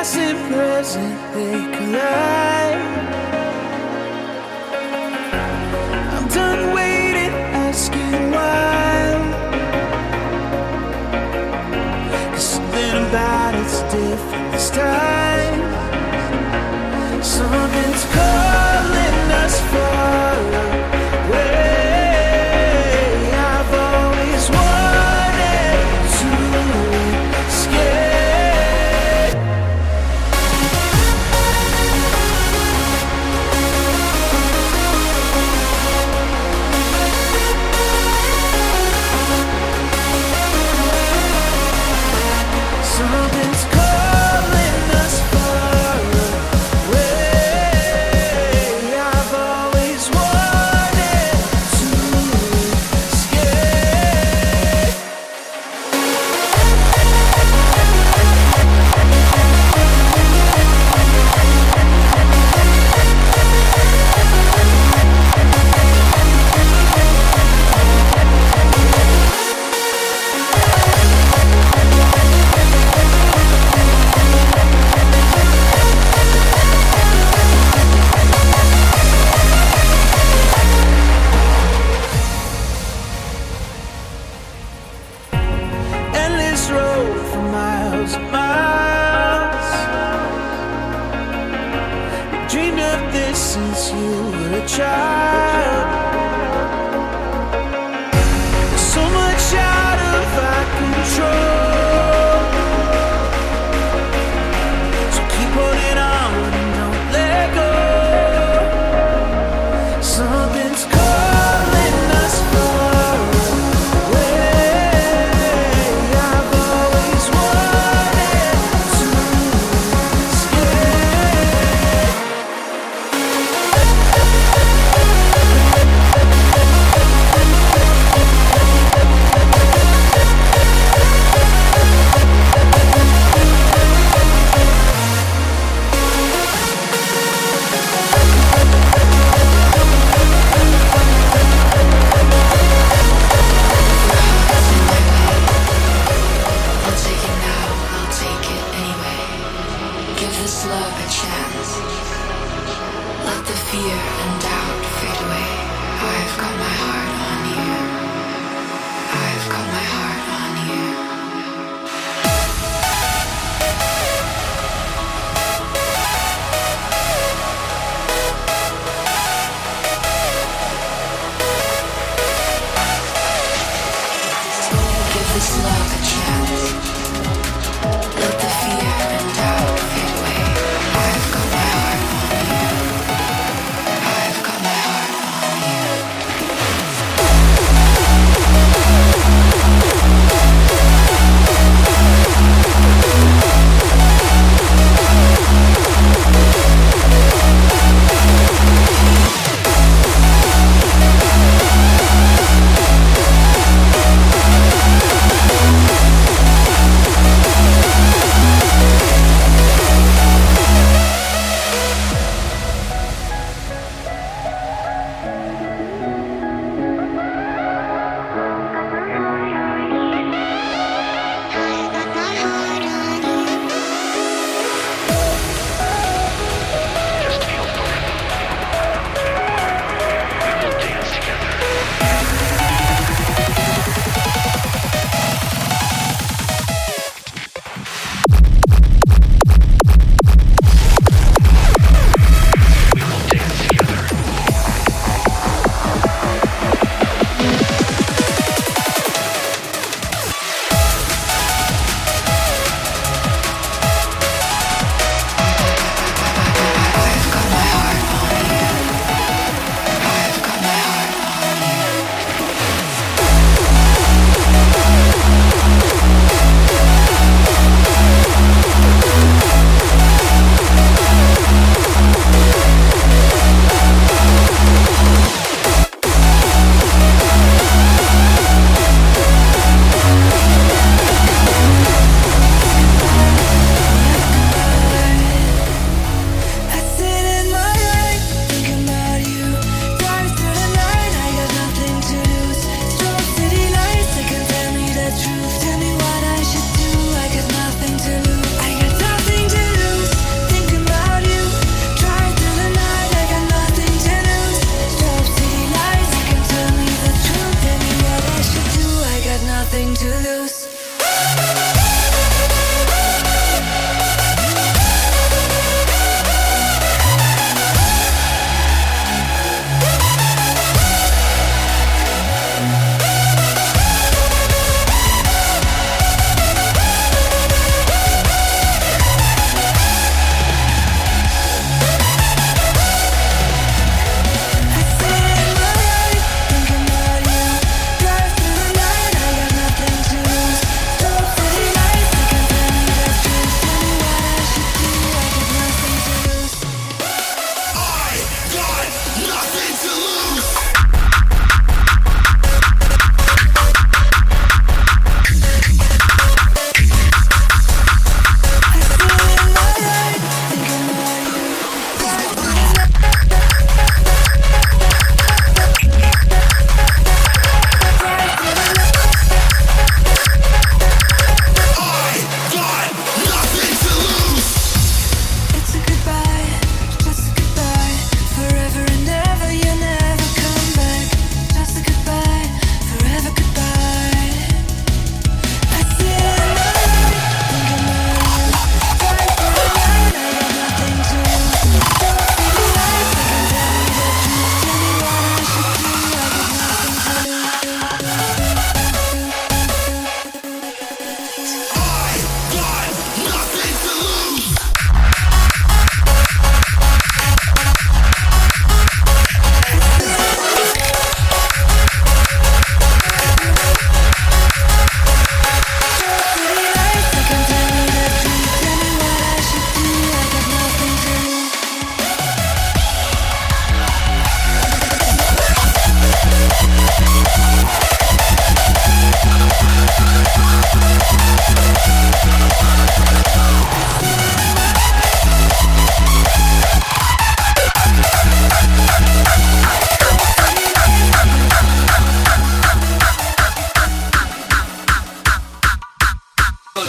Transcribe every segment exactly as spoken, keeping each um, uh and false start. past and present, they collide. I'm done waiting, asking why. 'Cause something about it's different this time. Something's calling us far away.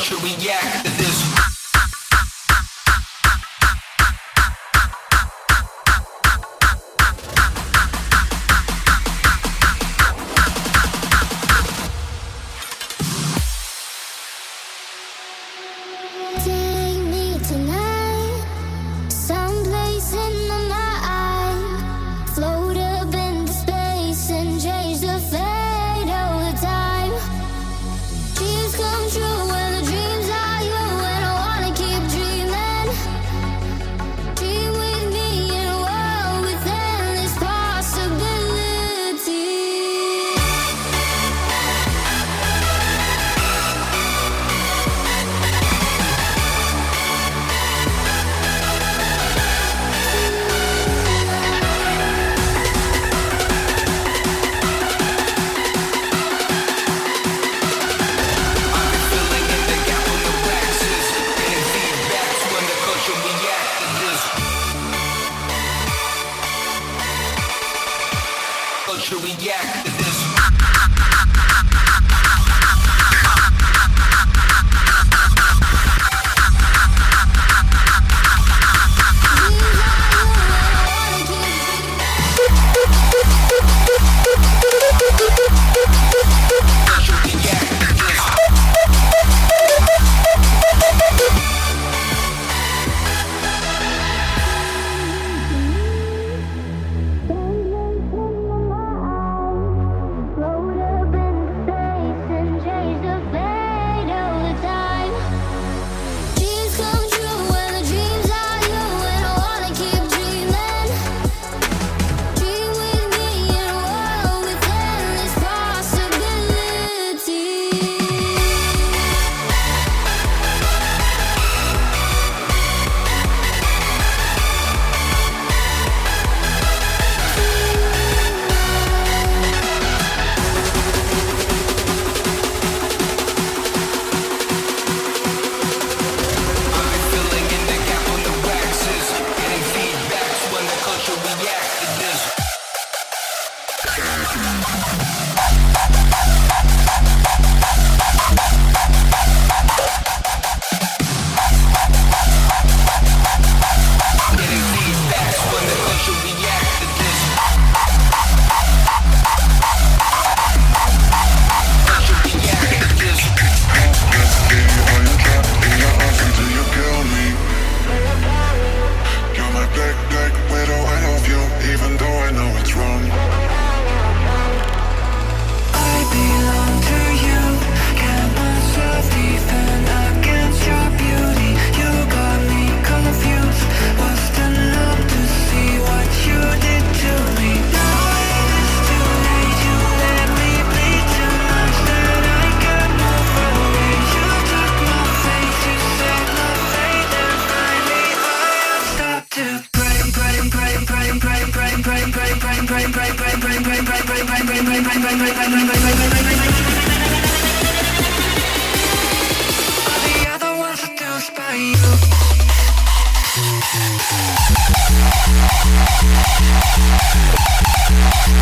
should react to this?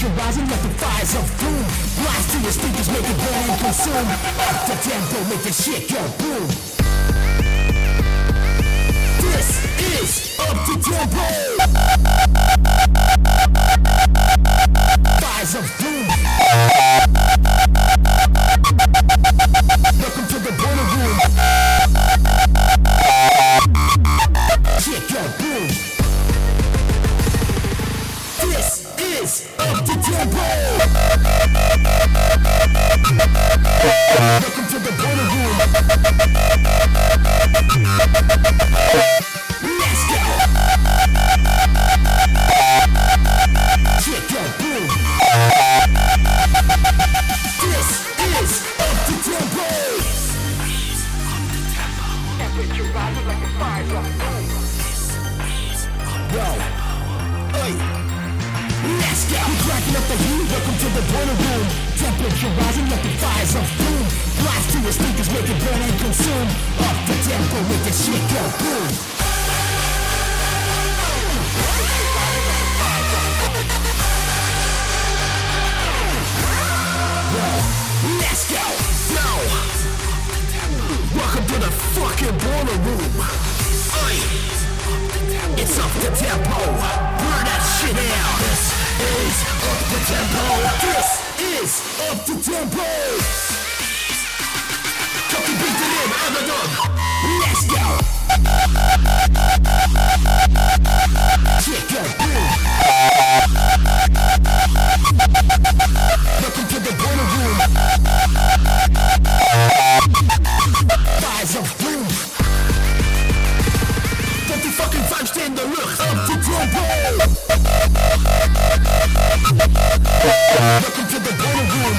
you're rising like the fires of doom. Blast to your speakers, make it burn and consume. Up the tempo, make the shit go boom. This is Up the Tempo. Fires of doom. Welcome to the burning room. Shit go boom. This is Up the Tempo. Welcome to the burning room. Let's go. Check your boom. This is Up the Tempo. This is Up the Tempo. Temperature rising like a fire from boom. This is Up the Tempo. Hey. Let's go! We're cracking up the heat, welcome to the burning room. Temperature rising like the fires of doom. Blast to your speakers, make it burn and consume. Up the tempo, make the shit go boom. Let's go! Yo! Welcome to the fucking burning room. It's up the tempo. Burn that shit out. Is up the tempo. This is up the tempo. Fucking beat it in, I'm a dog. Let's go. Check your boom. Welcome to the burning room. Fires of doom. Tot die fucking vuist in de lucht. Up the tempo. Welcome to the burning room.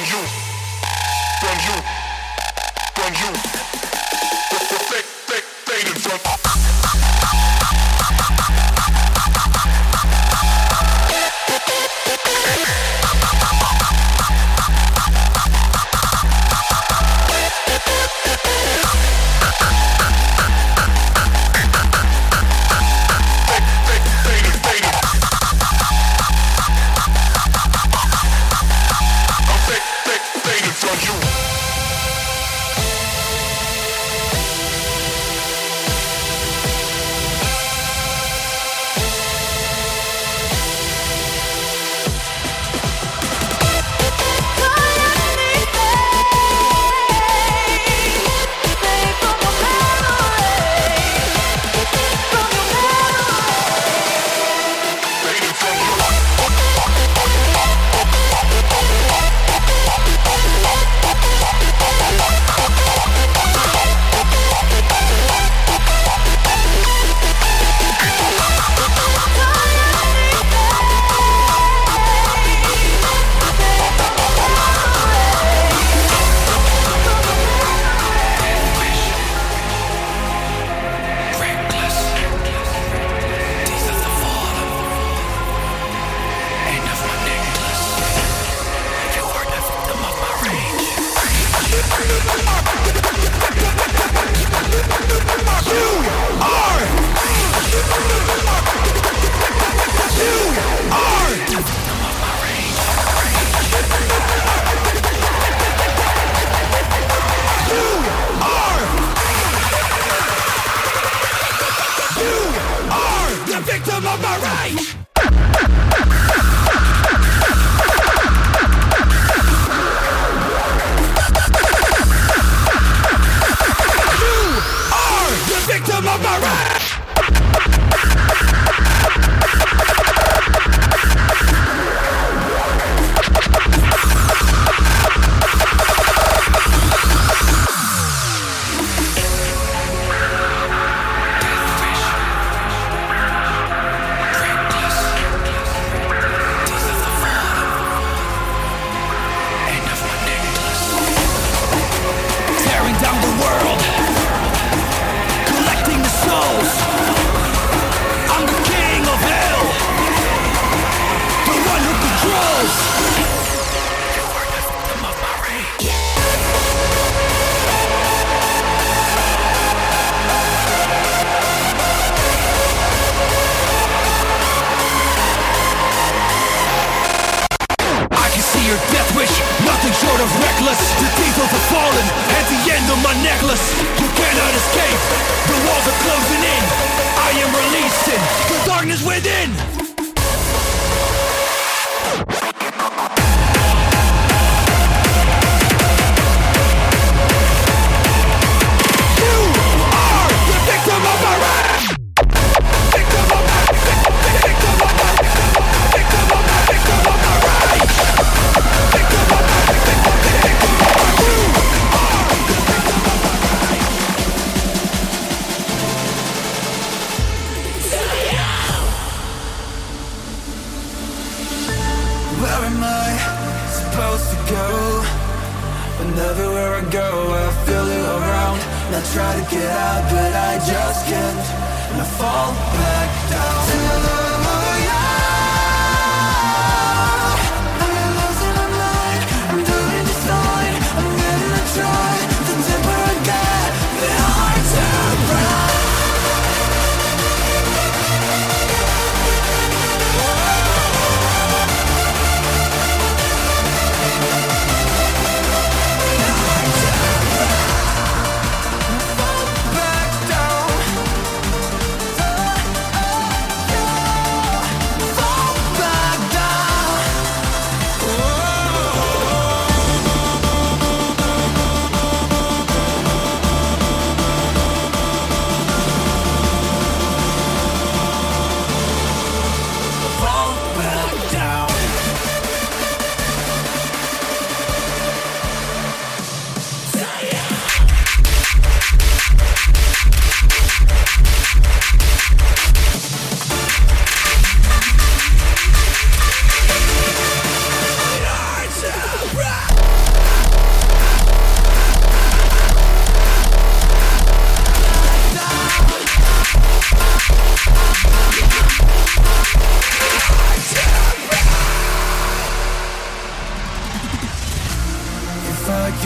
you, from you, from you, thick, thick, faded from. I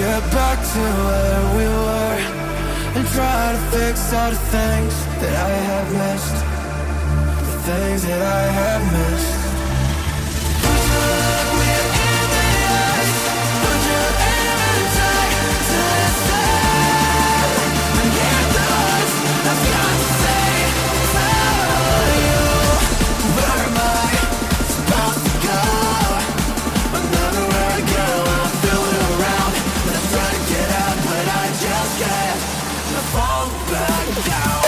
get back to where we were and try to fix all the things that I have missed, the things that I have missed. Put your love within the ice, put your appetite to the side, and get the words I've got to say. Tell you where my supposed to go? I'm not where to go. I'm feeling around, and I'm trying to get out, but I just can't. And I fall back down.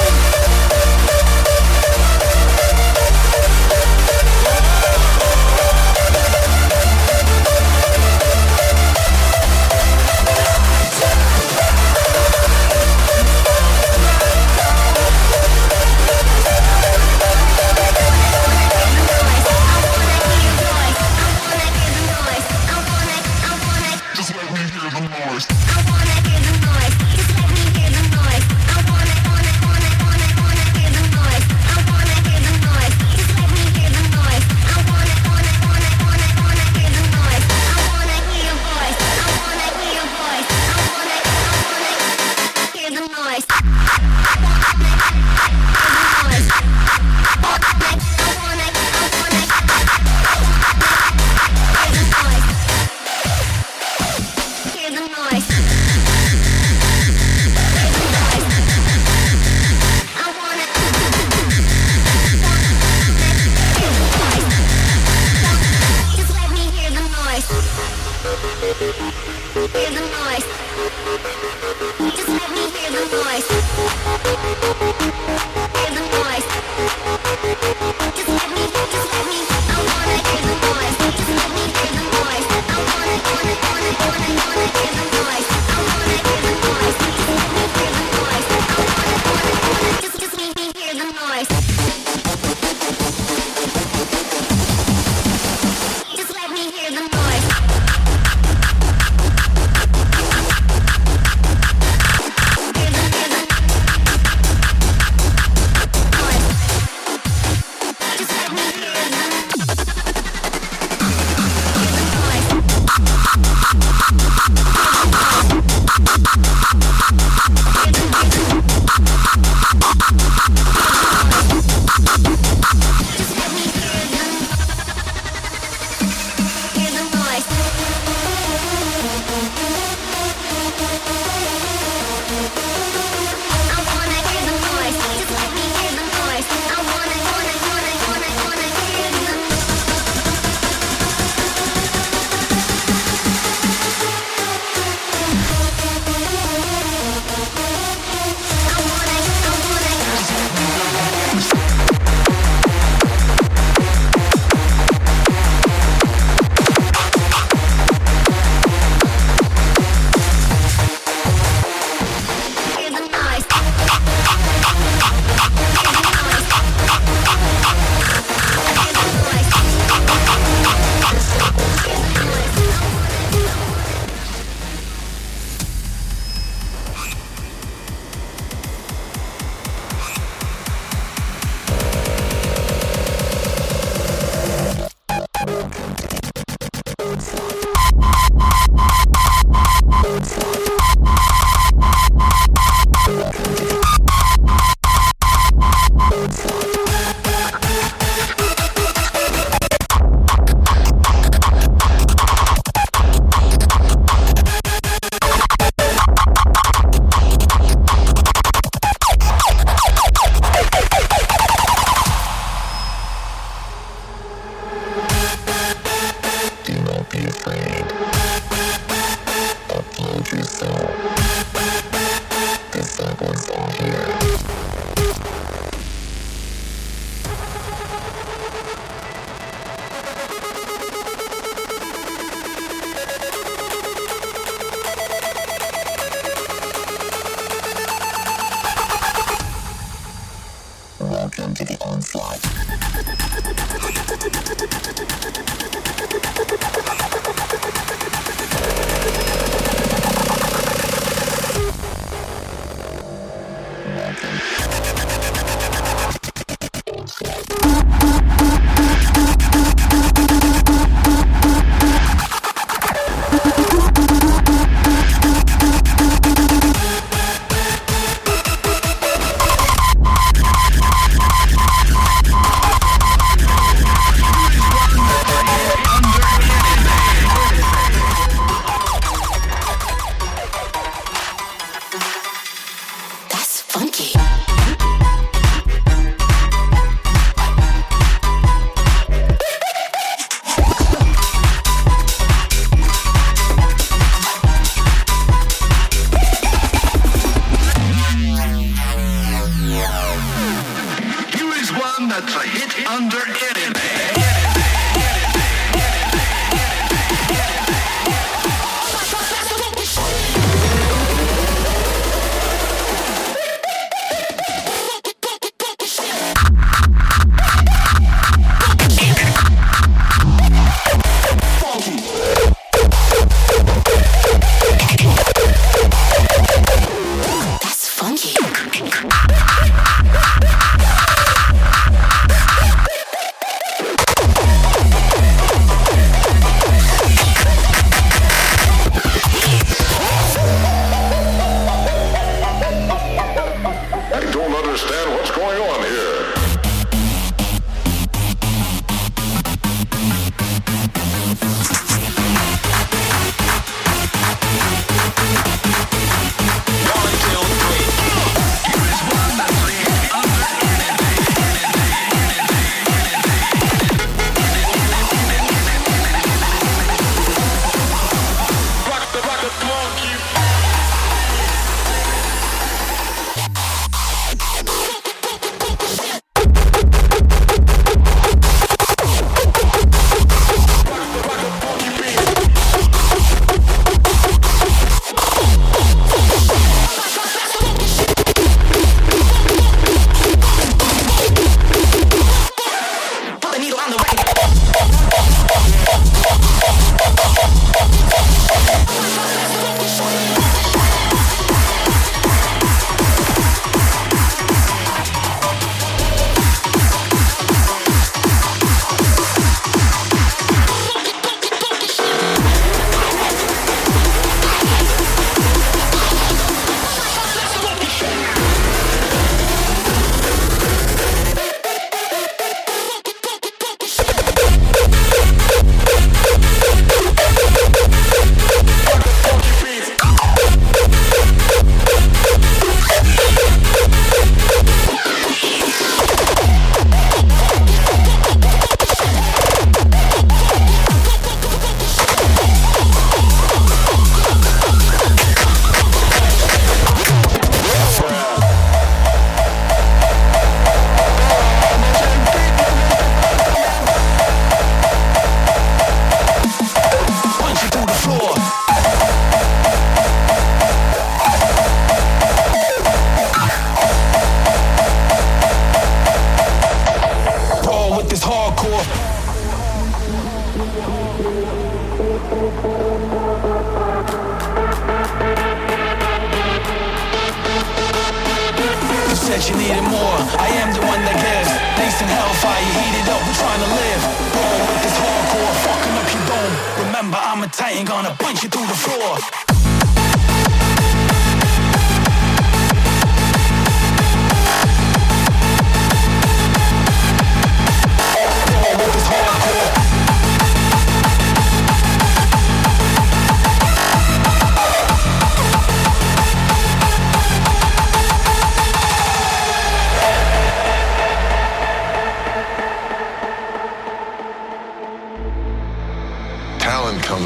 case you needed more. I am the one that gives. Thanks in hellfire, you heated up, we're trying to live. Roll with this hardcore, fucking up your dome. Remember, I'm a titan, gonna punch you through the floor.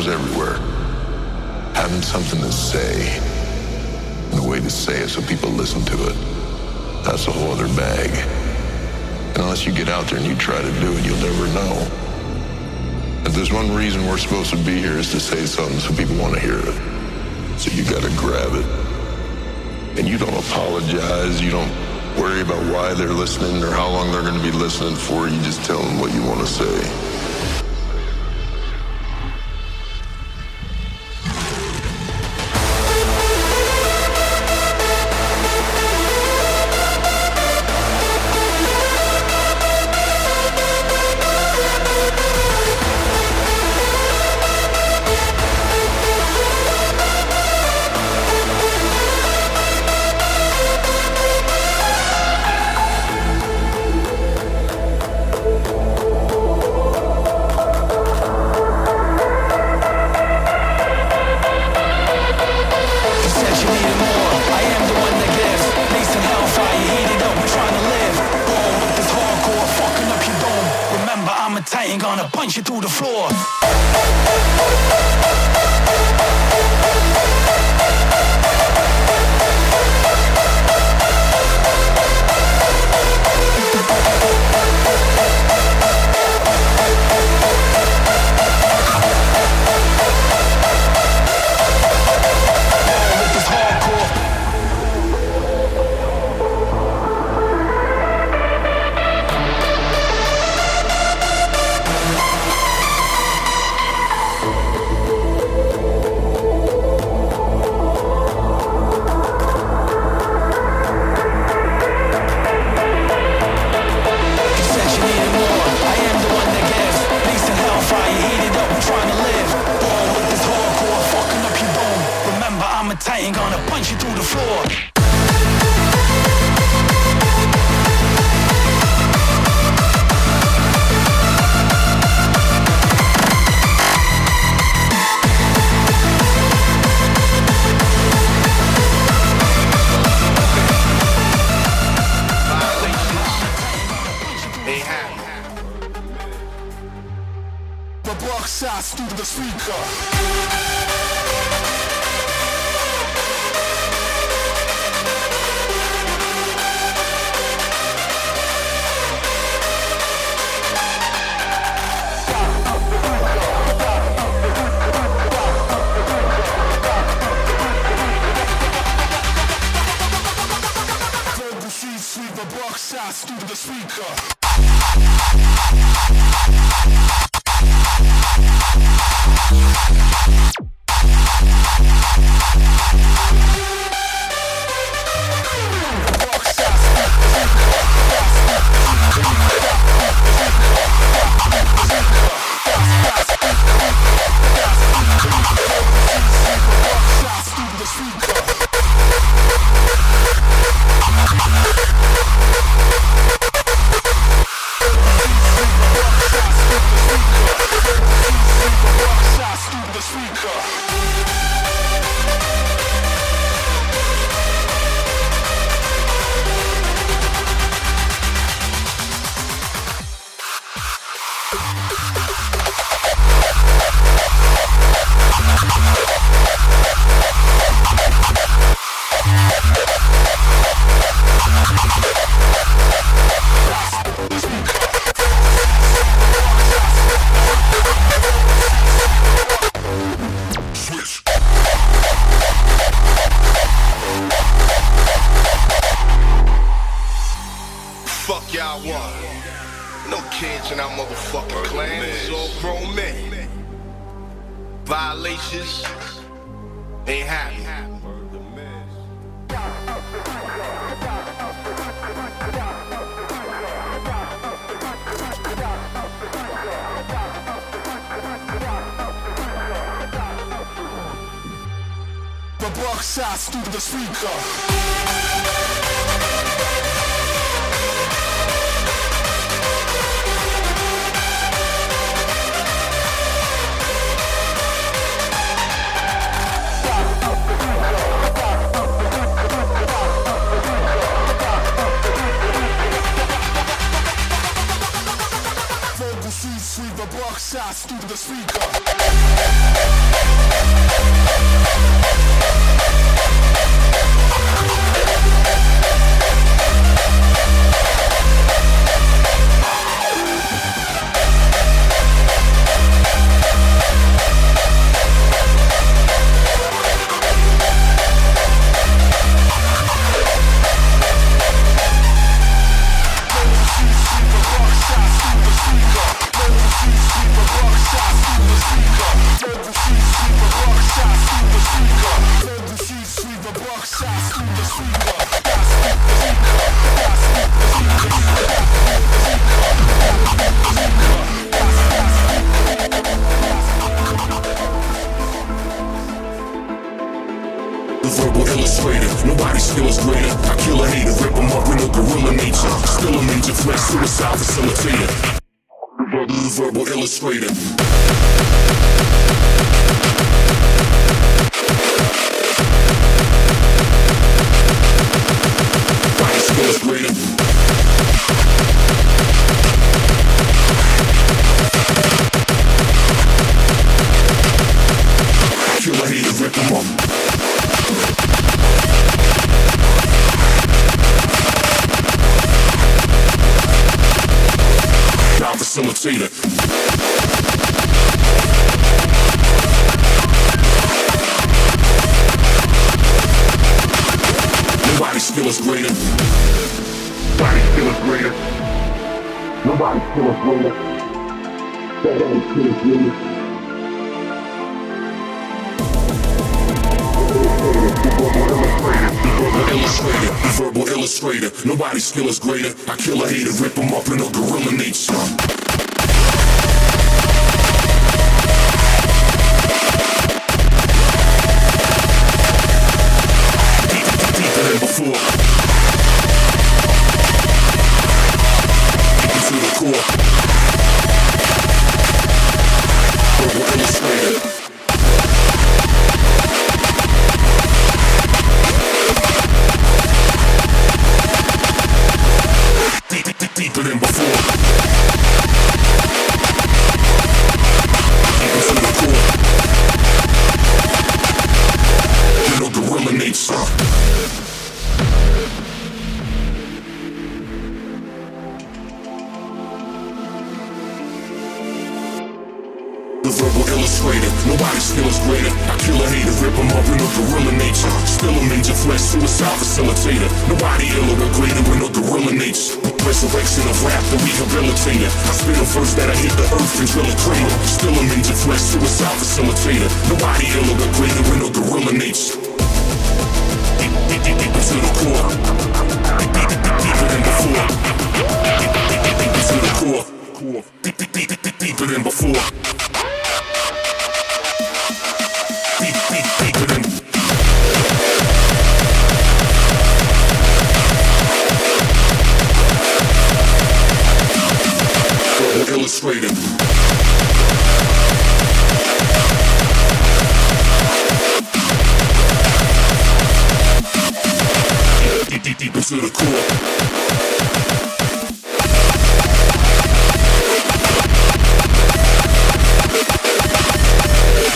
Everywhere, having something to say and a way to say it so people listen to it, that's a whole other bag. And unless you get out there and you try to do it, you'll never know. If there's one reason we're supposed to be here, is to say something so people want to hear it. So you gotta grab it. And you don't apologize, you don't worry about why they're listening or how long they're going to be listening for. You just tell them what you want to say. Ain't happy. the block shots through the speaker. Sweep the block shots through the Skill is greater. I kill a hater, rip him up in a gorilla nature. Deeper, deeper than before. Deeper to the core.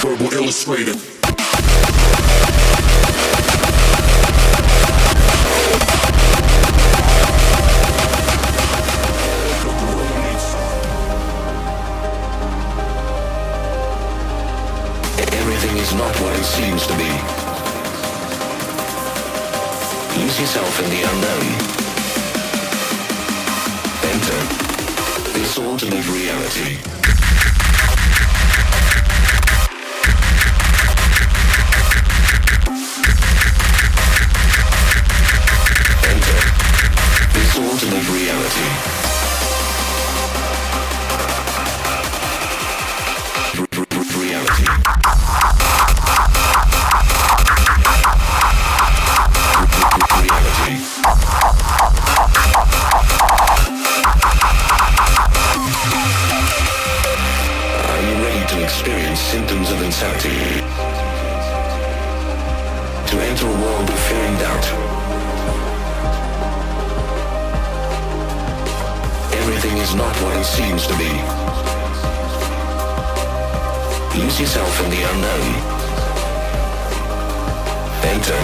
Verbal illustrator. Reality. R- reality. experience symptoms of insanity, to enter a world of fear and doubt. Everything is not what it seems to be. Lose yourself in the unknown. Enter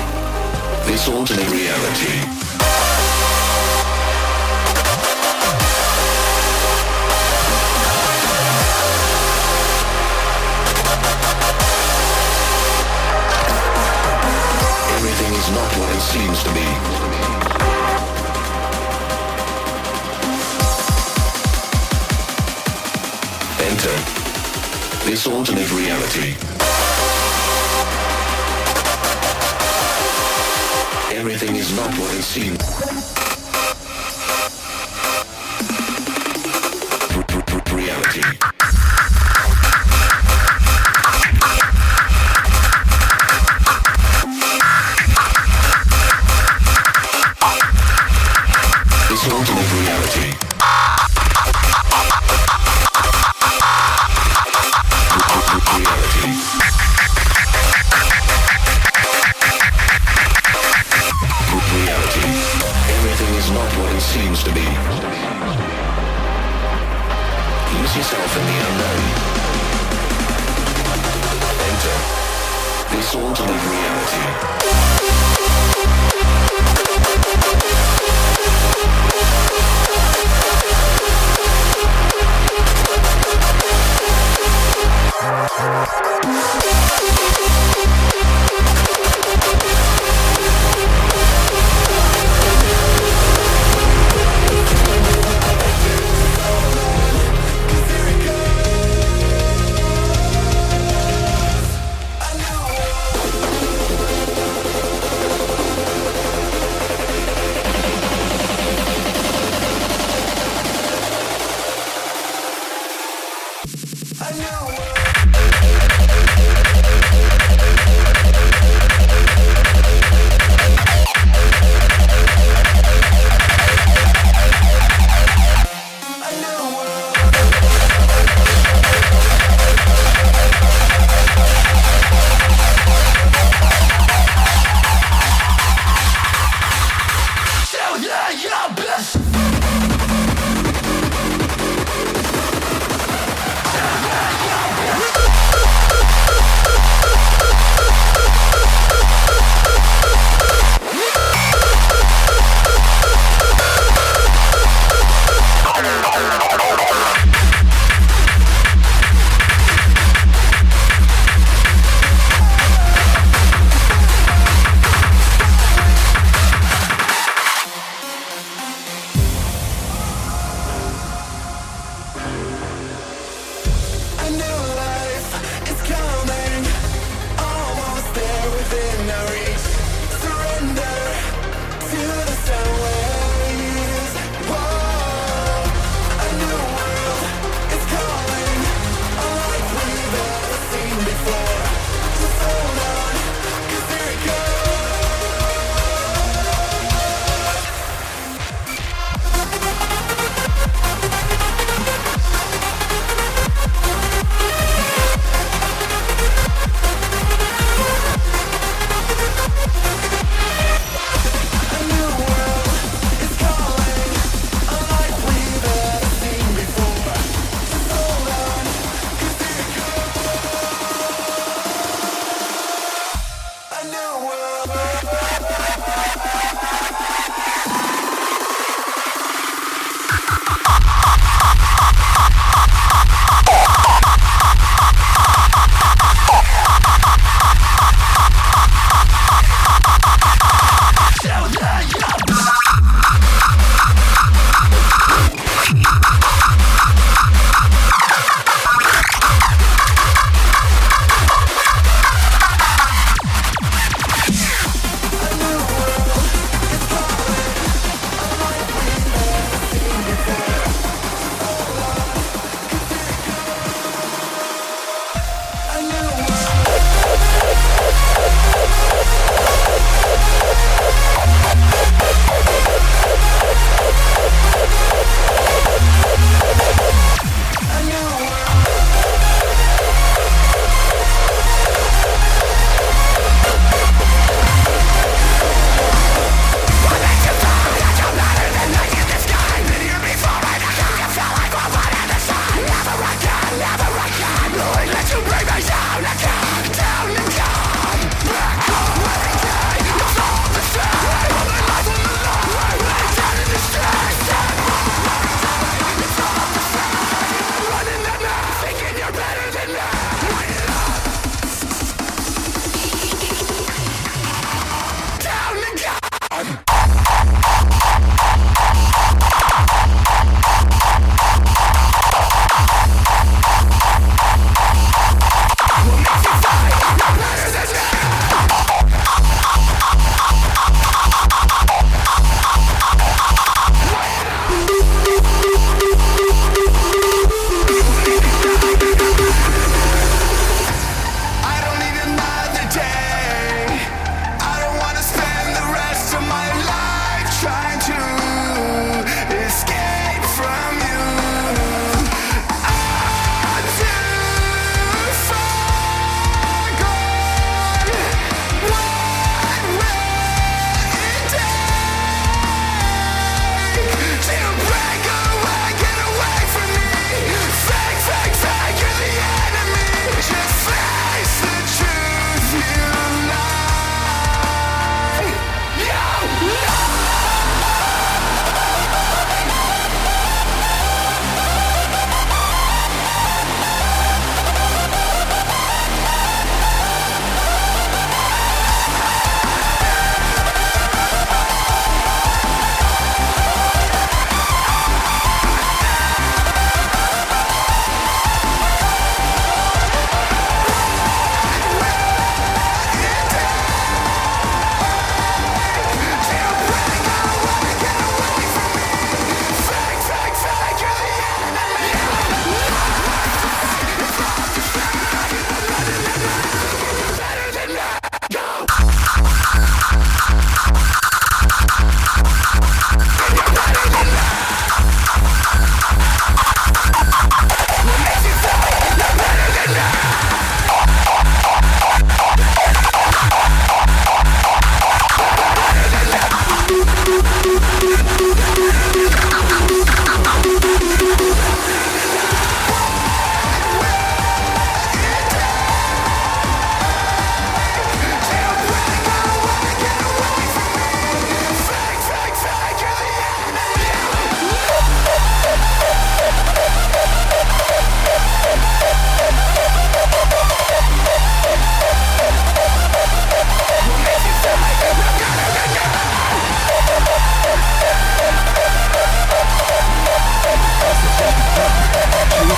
this alternate reality. Is not what it seems to be. Enter this alternate reality. Everything is not what it seems. Reality.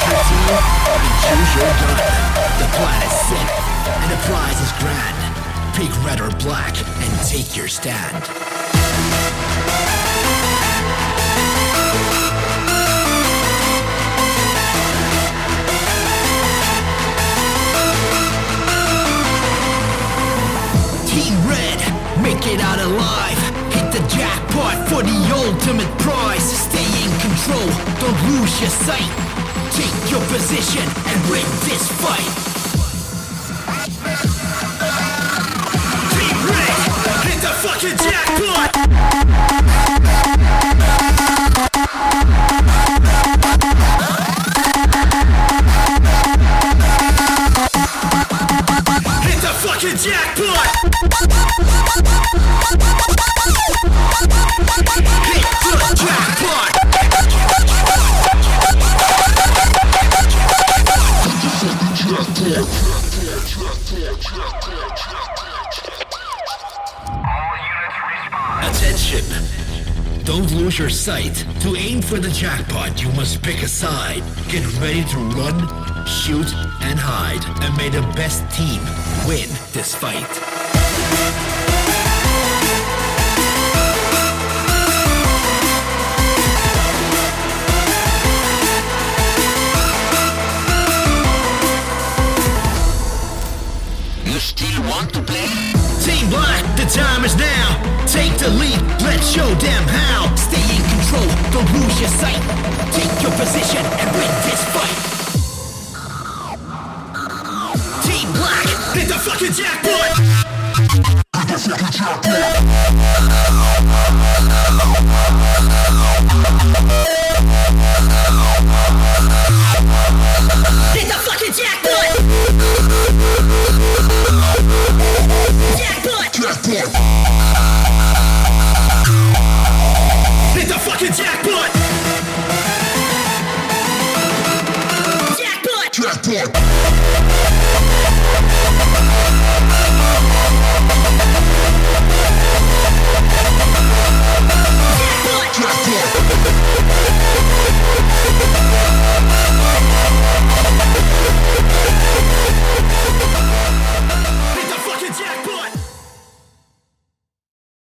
continue, choose your donor. The plan is set, and the prize is grand. Pick red or black, and take your stand. Team Red, make it out alive. Hit the jackpot for the ultimate prize. Stay in control, don't lose your sight. Take your position and win this fight. Team Red, hit the fucking jackpot. Fucking jackpot! Hit the jackpot! Attention! Don't lose your sight. To aim for the jackpot, you must pick a side. Get ready to run, shoot, and hide. And may the best team win this fight. Time is now, take the lead, let's show them how. Stay in control, don't lose your sight. Take your position and win this fight. Team Black, hit the fucking jackpot! Hit the fucking jackpot! Hit the fucking jackpot! Jackpot! Jackpot! Hit the fucking jackpot! Jackpot! Jackpot! Jackpot! Jackpot!